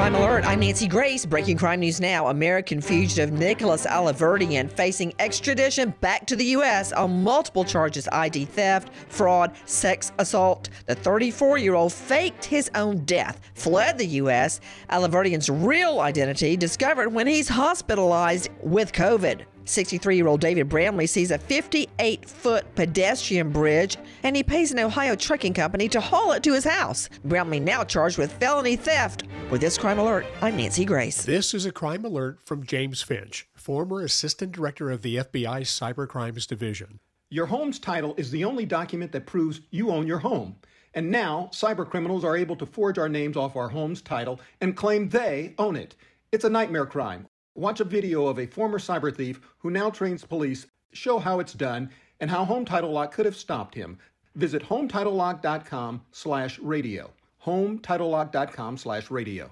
Crime Alert, I'm Nancy Grace. Breaking crime news now. American fugitive Nicholas Alaverdian facing extradition back to the U.S. on multiple charges: ID theft, fraud, sex assault. The 34-year-old faked his own death, fled the U.S. Alaverdian's real identity discovered when he's hospitalized with COVID. 63-year-old David Bramley sees a 58-foot pedestrian bridge, and he pays an Ohio trucking company to haul it to his house. Bramley now charged with felony theft. With this Crime Alert, I'm Nancy Grace. This is a Crime Alert from James Finch, former Assistant Director of the FBI's Cybercrimes Division. Your home's title is the only document that proves you own your home. And now, cybercriminals are able to forge our names off our home's title and claim they own it. It's a nightmare crime. Watch a video of a former cyber thief who now trains police. Show how it's done and how Home Title Lock could have stopped him. Visit HomeTitleLock.com/radio. HomeTitleLock.com/radio.